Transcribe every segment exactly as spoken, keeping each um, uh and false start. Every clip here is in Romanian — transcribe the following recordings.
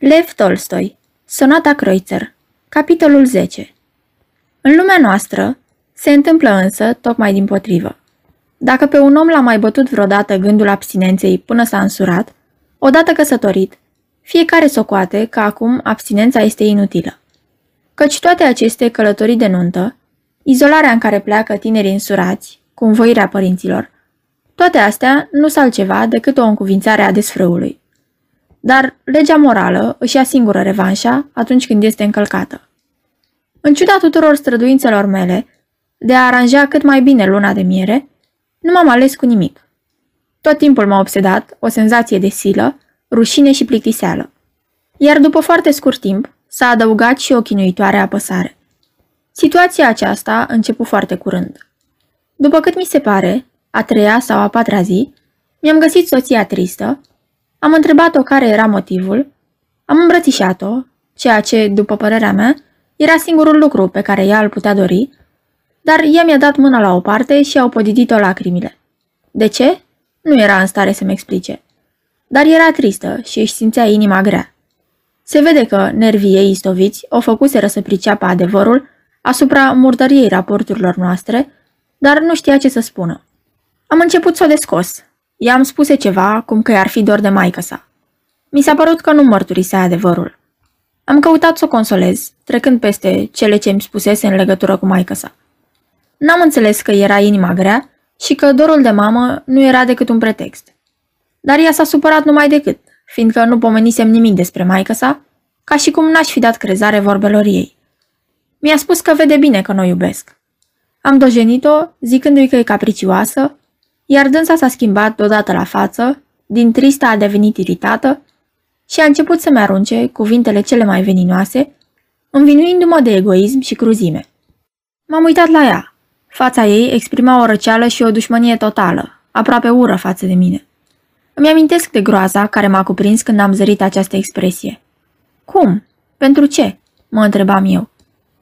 Lev Tolstoi, Sonata Kreuzer, capitolul zece. În lumea noastră se întâmplă însă tocmai dimpotrivă. Dacă pe un om l-a mai bătut vreodată gândul abstinenței până s-a însurat, odată căsătorit, fiecare socoate că acum abstinența este inutilă. Căci toate aceste călătorii de nuntă, izolarea în care pleacă tinerii însurați, cu învoirea părinților, toate astea nu sunt altceva decât o încuvințare a desfrâului. Dar legea morală își ia singură revanșa atunci când este încălcată. În ciuda tuturor străduințelor mele de a aranja cât mai bine luna de miere, nu m-am ales cu nimic. Tot timpul m-a obsedat o senzație de silă, rușine și plictiseală. Iar după foarte scurt timp s-a adăugat și o chinuitoare apăsare. Situația aceasta a început foarte curând. După cât mi se pare, a treia sau a patra zi, mi-am găsit soția tristă, am întrebat-o care era motivul, am îmbrățișat-o, ceea ce, după părerea mea, era singurul lucru pe care ea îl putea dori, dar ea mi-a dat mâna la o parte și au podidit-o lacrimile. De ce? Nu era în stare să-mi explice. Dar era tristă și își simțea inima grea. Se vede că nervii ei istoviți o făcuseră să priceapă adevărul asupra murdăriei raporturilor noastre, dar nu știa ce să spună. Am început să o descos. I-am spuse ceva, cum că i-ar fi dor de maică sa. Mi s-a părut că nu mărturisea adevărul. Am căutat să o consolez, trecând peste cele ce îmi spusese în legătură cu maică sa. N-am înțeles că era inima grea și că dorul de mamă nu era decât un pretext. Dar ea s-a supărat numai decât, fiindcă nu pomenisem nimic despre maică sa, ca și cum n-aș fi dat crezare vorbelor ei. Mi-a spus că vede bine că nu o iubesc. Am dojenit-o, zicându-i că e capricioasă, iar dânsa s-a schimbat deodată la față, din tristă a devenit iritată și a început să-mi arunce cuvintele cele mai veninoase, învinuindu-mă de egoism și cruzime. M-am uitat la ea. Fața ei exprima o răceală și o dușmănie totală, aproape ură față de mine. Îmi amintesc de groaza care m-a cuprins când am zărit această expresie. Cum? Pentru ce? Mă întrebam eu.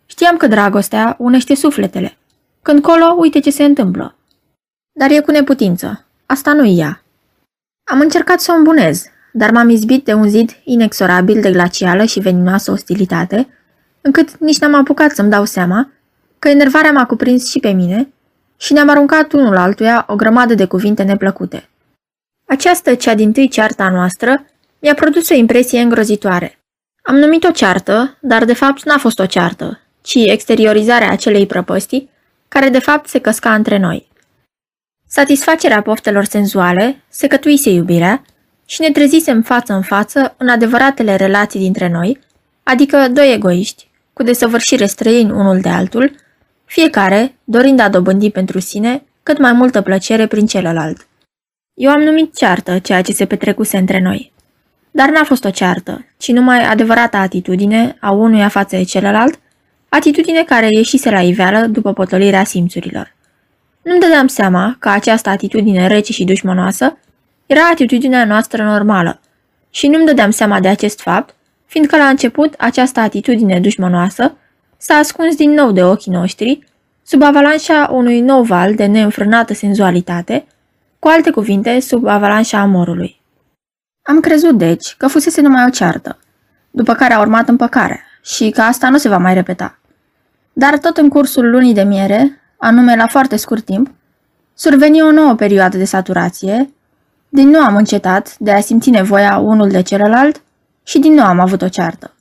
Știam că dragostea unește sufletele. Când colo, uite ce se întâmplă. Dar e cu neputință. Asta nu-i ea. Am încercat să o îmbunez, dar m-am izbit de un zid inexorabil de glacială și veninoasă ostilitate, încât nici n-am apucat să-mi dau seama că enervarea m-a cuprins și pe mine și ne-am aruncat unul altuia o grămadă de cuvinte neplăcute. Această cea dintâi ceartă a noastră mi-a produs o impresie îngrozitoare. Am numit-o ceartă, dar de fapt n-a fost o ceartă, ci exteriorizarea acelei prăpăstii, care de fapt se căsca între noi. Satisfacerea poftelor senzuale, secătuise iubirea și ne trezisem față în față în adevăratele relații dintre noi, adică doi egoiști, cu desăvârșire străini unul de altul, fiecare dorind a dobândi pentru sine cât mai multă plăcere prin celălalt. Eu am numit ceartă ceea ce se petrecuse între noi, dar n-a fost o ceartă, ci numai adevărata atitudine a unuia față de celălalt, atitudine care ieșise la iveală după potolirea simțurilor. Nu-mi dădeam seama că această atitudine rece și dușmănoasă era atitudinea noastră normală și nu-mi dădeam seama de acest fapt, fiindcă la început această atitudine dușmănoasă s-a ascuns din nou de ochii noștri sub avalanșa unui nou val de neînfrânată senzualitate, cu alte cuvinte, sub avalanșa amorului. Am crezut, deci, că fusese numai o ceartă, după care a urmat împăcarea și că asta nu se va mai repeta. Dar tot în cursul lunii de miere, anume la foarte scurt timp, surveni o nouă perioadă de saturație, din nou am încetat de a simți nevoia unul de celălalt și din nou am avut o ceartă.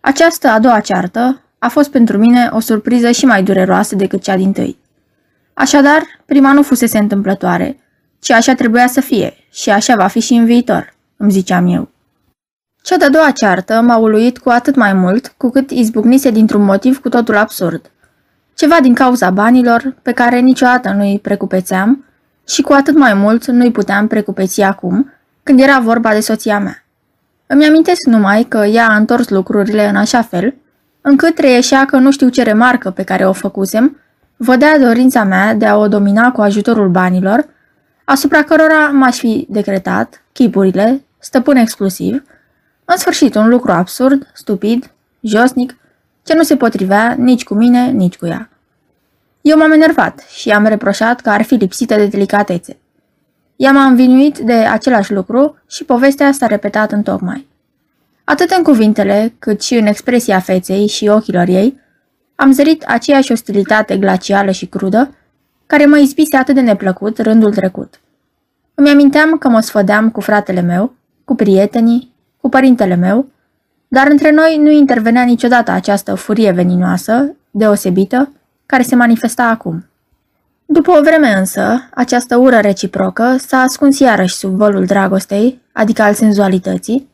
Această a doua ceartă a fost pentru mine o surpriză și mai dureroasă decât cea dintâi. Așadar, prima nu fusese întâmplătoare, ci așa trebuia să fie și așa va fi și în viitor, îmi ziceam eu. Cea de-a doua ceartă m-a uluit cu atât mai mult cu cât izbucnise dintr-un motiv cu totul absurd. Ceva din cauza banilor pe care niciodată nu-i precupețeam și cu atât mai mult nu-i puteam precupeți acum, când era vorba de soția mea. Îmi amintesc numai că ea a întors lucrurile în așa fel, încât reieșea că nu știu ce remarcă pe care o făcusem, vădea dorința mea de a o domina cu ajutorul banilor, asupra cărora m-aș fi decretat, chipurile, stăpân exclusiv, în sfârșit un lucru absurd, stupid, josnic, ce nu se potrivea nici cu mine, nici cu ea. Eu m-am enervat și i-am reproșat că ar fi lipsită de delicatețe. Ea m-a învinuit de același lucru și povestea s-a repetat întocmai. Atât în cuvintele, cât și în expresia feței și ochilor ei, am zărit aceeași ostilitate glacială și crudă, care mă izbise atât de neplăcut rândul trecut. Îmi aminteam că mă sfădeam cu fratele meu, cu prietenii, cu părintele meu, dar între noi nu intervenea niciodată această furie veninoasă, deosebită, care se manifesta acum. După o vreme însă, această ură reciprocă s-a ascuns iarăși sub vălul dragostei, adică al senzualității,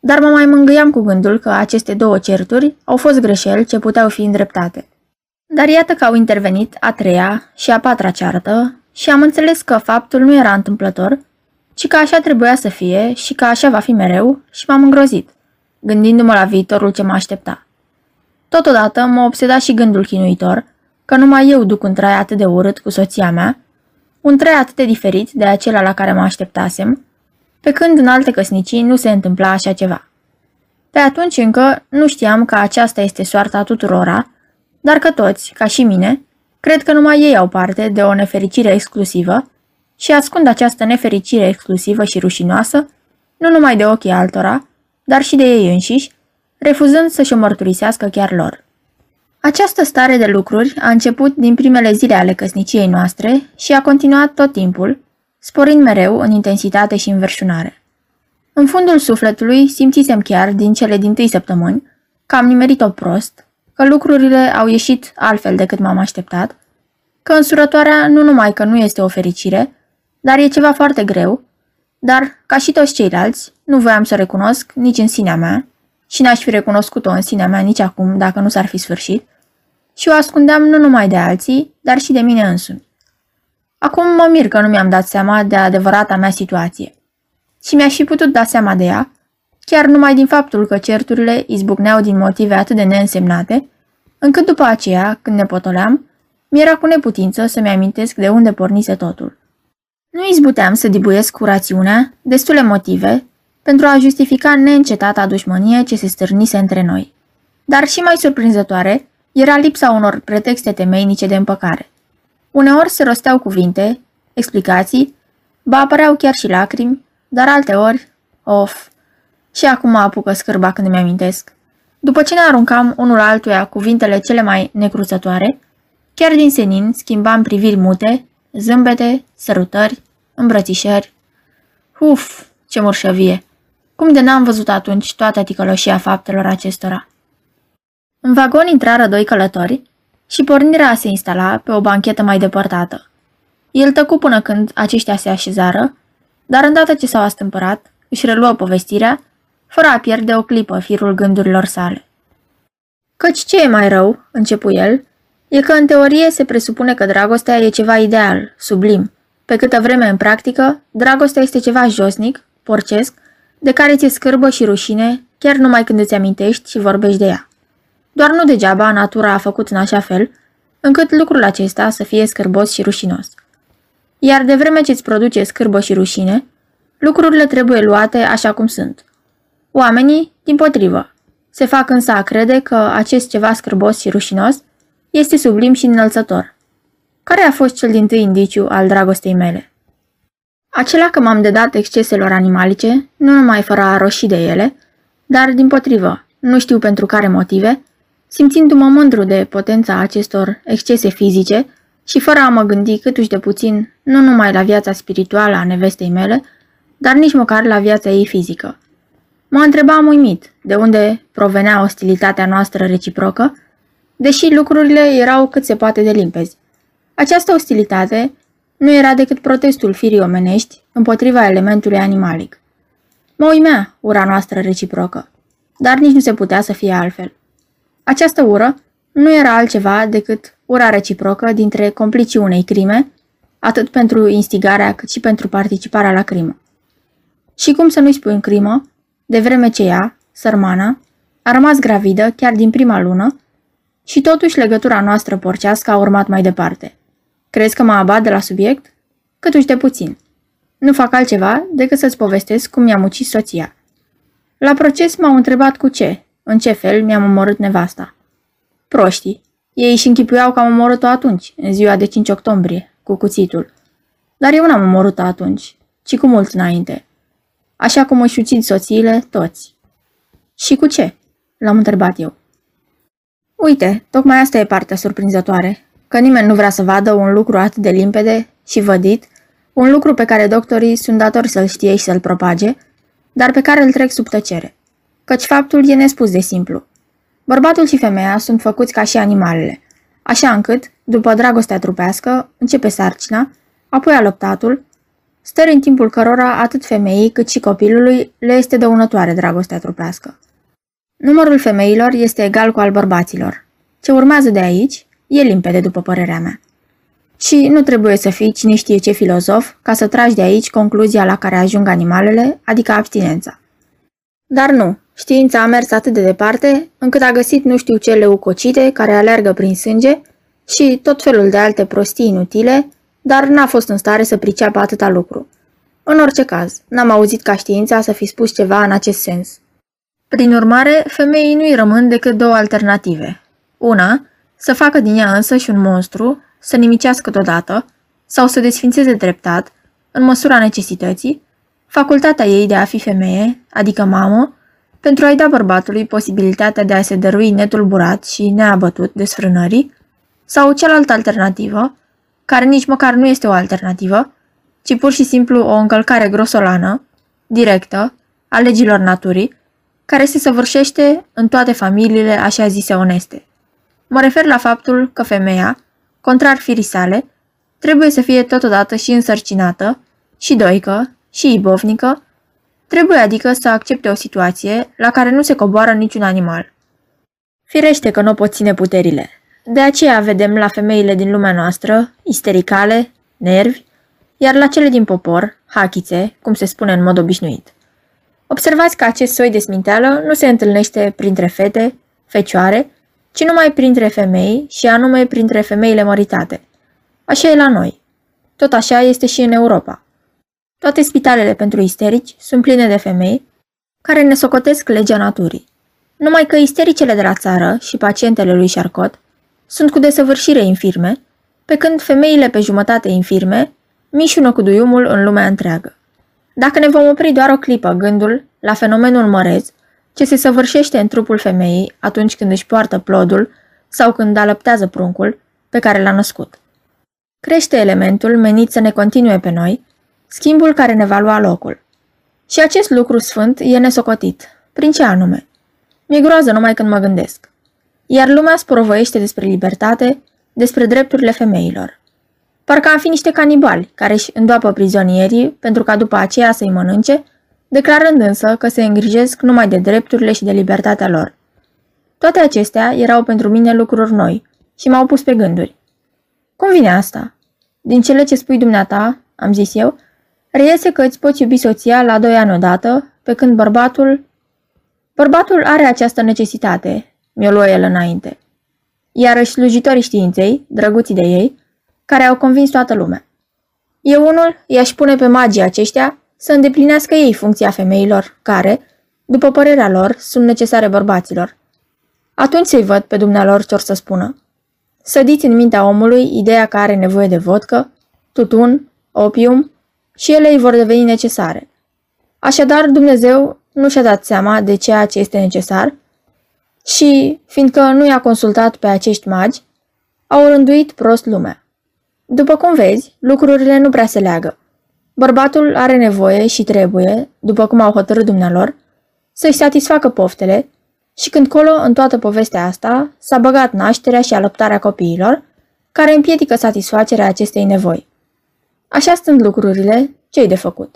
dar mă mai mângâiam cu gândul că aceste două certuri au fost greșeli ce puteau fi îndreptate. Dar iată că au intervenit a treia și a patra ceartă și am înțeles că faptul nu era întâmplător, ci că așa trebuia să fie și că așa va fi mereu, și m-am îngrozit, gândindu-mă la viitorul ce mă aștepta. Totodată mă obseda și gândul chinuitor că numai eu duc un trai atât de urât cu soția mea, un trai atât de diferit de acela la care mă așteptasem, pe când în alte căsnicii nu se întâmpla așa ceva. Pe atunci încă nu știam că aceasta este soarta tuturora, dar că toți, ca și mine, cred că numai ei au parte de o nefericire exclusivă și ascund această nefericire exclusivă și rușinoasă, nu numai de ochii altora, dar și de ei înșiși, refuzând să-și o mărturisească chiar lor. Această stare de lucruri a început din primele zile ale căsniciei noastre și a continuat tot timpul, sporind mereu în intensitate și înverșunare. În fundul sufletului simțisem chiar din cele dintâi săptămâni că am nimerit-o prost, că lucrurile au ieșit altfel decât m-am așteptat, că însurătoarea nu numai că nu este o fericire, dar e ceva foarte greu, dar, ca și toți ceilalți, nu voiam să o recunosc nici în sinea mea și n-aș fi recunoscut-o în sinea mea nici acum dacă nu s-ar fi sfârșit, și o ascundeam nu numai de alții, dar și de mine însumi. Acum mă mir că nu mi-am dat seama de adevărata mea situație și mi-aș fi putut da seama de ea, chiar numai din faptul că certurile izbucneau din motive atât de neînsemnate, încât după aceea, când ne potoleam, mi-era cu neputință să-mi amintesc de unde pornise totul. Nu izbuteam să dibuiesc cu rațiunea destule motive pentru a justifica neîncetata dușmănie ce se stârnise între noi. Dar și mai surprinzătoare era lipsa unor pretexte temeinice de împăcare. Uneori se rosteau cuvinte, explicații, ba apăreau chiar și lacrimi, dar alteori, of, și acum mă apucă scârba când îmi amintesc. După ce ne aruncam unul altuia cuvintele cele mai necruțătoare, chiar din senin schimbam priviri mute, zâmbete, sărutări, îmbrățișări. Uf, ce murșăvie! Cum de n-am văzut atunci toată ticăloșia faptelor acestora! În vagon intrară doi călători și pornirea se instala pe o banchetă mai depărtată. El tăcu până când aceștia se așezară, dar îndată ce s-au astâmpărat, își reluă povestirea, fără a pierde o clipă firul gândurilor sale. Căci ce e mai rău, începu el, e că în teorie se presupune că dragostea e ceva ideal, sublim, pe câtă vreme în practică, dragostea este ceva josnic, porcesc, de care ți-e scârbă și rușine chiar numai când îți amintești și vorbești de ea. Doar nu degeaba natura a făcut în așa fel, încât lucrul acesta să fie scârbos și rușinos. Iar de vreme ce îți produce scârbă și rușine, lucrurile trebuie luate așa cum sunt. Oamenii, dimpotrivă, se fac însă a crede că acest ceva scârbos și rușinos este sublim și înălțător. Care a fost cel dintâi indiciu al dragostei mele? Acela că m-am dedat exceselor animalice, nu numai fără a roși de ele, dar dimpotrivă, nu știu pentru care motive, simțindu-mă mândru de potența acestor excese fizice și fără a mă gândi câtuși de puțin nu numai la viața spirituală a nevestei mele, dar nici măcar la viața ei fizică. Mă întrebam uimit de unde provenea ostilitatea noastră reciprocă, deși lucrurile erau cât se poate de limpezi. Această ostilitate nu era decât protestul firii omenești împotriva elementului animalic. Mă uimea ura noastră reciprocă, dar nici nu se putea să fie altfel. Această ură nu era altceva decât ura reciprocă dintre complicii unei crime, atât pentru instigarea cât și pentru participarea la crimă. Și cum să nu-i spui în crimă, de vreme ce ea, sărmana, a rămas gravidă chiar din prima lună și totuși legătura noastră porcească a urmat mai departe. Crezi că mă abat de la subiect? Câtuși de puțin. Nu fac altceva decât să-ți povestesc cum mi-am ucis soția. La proces m-au întrebat cu ce, în ce fel mi-am omorât nevasta. Proștii. Ei își închipuiau că am omorât-o atunci, în ziua de cinci octombrie, cu cuțitul. Dar eu n-am omorât-o atunci, ci cu mult înainte. Așa cum își ucid soțiile toți. Și cu ce?" l-am întrebat eu. Uite, tocmai asta e partea surprinzătoare, că nimeni nu vrea să vadă un lucru atât de limpede și vădit, un lucru pe care doctorii sunt datori să-l știe și să-l propage, dar pe care îl trec sub tăcere, căci faptul e nespus de simplu. Bărbatul și femeia sunt făcuți ca și animalele, așa încât, după dragostea trupească, începe sarcina, apoi alăptatul, stări în timpul cărora atât femeii cât și copilului le este dăunătoare dragostea trupească. Numărul femeilor este egal cu al bărbaților. Ce urmează de aici e limpede, după părerea mea. Și nu trebuie să fii cine știe ce filozof ca să tragi de aici concluzia la care ajung animalele, adică abstinența. Dar nu, știința a mers atât de departe încât a găsit nu știu ce leucocite care alergă prin sânge și tot felul de alte prostii inutile, dar n-a fost în stare să priceapă atâta lucru. În orice caz, n-am auzit ca știința să fi spus ceva în acest sens. Prin urmare, femeii nu-i rămân decât două alternative. Una, să facă din ea însăși un monstru, să nimicească totodată, sau să desfințeze treptat, în măsura necesității, facultatea ei de a fi femeie, adică mamă, pentru a-i da bărbatului posibilitatea de a se dărui netulburat și neabătut de sfrânării, sau cealaltă alternativă, care nici măcar nu este o alternativă, ci pur și simplu o încălcare grosolană, directă, a legilor naturii, care se săvârșește în toate familiile așa zise oneste. Mă refer la faptul că femeia, contrar firii sale, trebuie să fie totodată și însărcinată, și doică, și ibovnică, trebuie adică să accepte o situație la care nu se coboară niciun animal. Firește că nu pot ține puterile. De aceea vedem la femeile din lumea noastră, istericale, nervi, iar la cele din popor, hachițe, cum se spune în mod obișnuit. Observați că acest soi de sminteală nu se întâlnește printre fete, fecioare, ci numai printre femei și anume printre femeile măritate. Așa e la noi. Tot așa este și în Europa. Toate spitalele pentru isterici sunt pline de femei care ne socotesc legea naturii. Numai că istericele de la țară și pacientele lui Charcot sunt cu desăvârșire infirme, pe când femeile pe jumătate infirme mișună cu duiumul în lumea întreagă. Dacă ne vom opri doar o clipă gândul la fenomenul măreț, ce se săvârșește în trupul femeii atunci când își poartă plodul sau când alăptează pruncul pe care l-a născut. Crește elementul menit să ne continue pe noi, schimbul care ne va lua locul. Și acest lucru sfânt e nesocotit. Prin ce anume? Mi-e groază numai când mă gândesc. Iar lumea sporovăiește despre libertate, despre drepturile femeilor. Parcă am fi niște canibali care își îndoapă prizonierii pentru ca după aceea să-i mănânce, declarând însă că se îngrijesc numai de drepturile și de libertatea lor. Toate acestea erau pentru mine lucruri noi și m-au pus pe gânduri. Cum vine asta? Din cele ce spui dumneata, am zis eu, reiese că îți poți iubi soția la doi ani odată, pe când bărbatul... Bărbatul are această necesitate, mi-o luă el înainte. Iarăși slujitorii științei, drăguții de ei, care au convins toată lumea. Eu unul i-aș pune pe magii aceștia să îndeplinească ei funcția femeilor care, după părerea lor, sunt necesare bărbaților. Atunci să-i văd pe dumnealor ce or să spună. Sădiți în mintea omului ideea că are nevoie de vodcă, tutun, opium și ele îi vor deveni necesare. Așadar, Dumnezeu nu și-a dat seama de ceea ce este necesar și, fiindcă nu i-a consultat pe acești magi, au rânduit prost lumea. După cum vezi, lucrurile nu prea se leagă. Bărbatul are nevoie și trebuie, după cum au hotărât dumnealor, să-și satisfacă poftele și când colo în toată povestea asta s-a băgat nașterea și alăptarea copiilor, care împiedică satisfacerea acestei nevoi. Așa stând lucrurile, ce-i de făcut?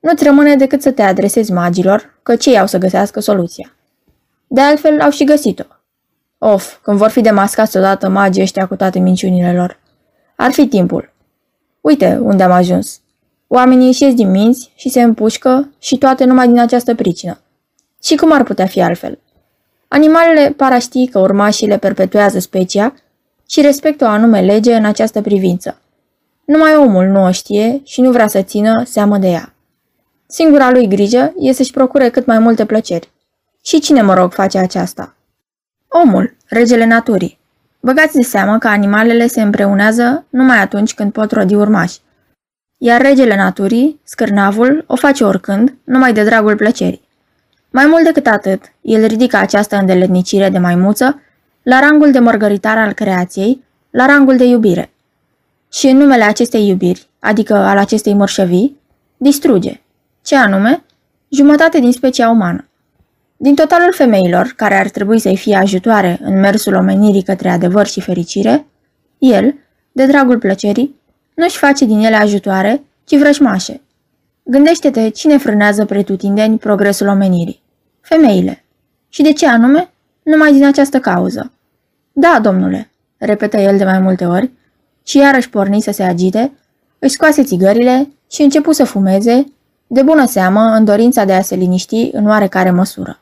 Nu-ți rămâne decât să te adresezi magilor, că cei au să găsească soluția. De altfel, au și găsit-o. Of, când vor fi demascați odată magii ăștia cu toate minciunile lor. Ar fi timpul. Uite unde am ajuns. Oamenii își ies din minți și se împușcă și toate numai din această pricină. Și cum ar putea fi altfel? Animalele par a ști că urmașile perpetuează specia și respectă o anume lege în această privință. Numai omul nu o știe și nu vrea să țină seamă de ea. Singura lui grijă e să-și procure cât mai multe plăceri. Și cine, mă rog, face aceasta? Omul, regele naturii. Băgați de seamă că animalele se împreunează numai atunci când pot rodi urmași. Iar regele naturii, scârnavul, o face oricând, numai de dragul plăcerii. Mai mult decât atât, el ridică această îndeletnicire de maimuță la rangul de mărgăritar al creației, la rangul de iubire. Și în numele acestei iubiri, adică al acestei mărșăvii, distruge, ce anume, jumătate din specia umană. Din totalul femeilor, care ar trebui să-i fie ajutoare în mersul omenirii către adevăr și fericire, el, de dragul plăcerii, nu-și face din ele ajutoare, ci vrăjmașe. Gândește-te cine frânează pretutindeni progresul omenirii. Femeile. Și de ce anume? Numai din această cauză. Da, domnule, repetă el de mai multe ori, și iarăși porni să se agite, își scoase țigările și începu să fumeze, de bună seamă, în dorința de a se liniști în oarecare măsură.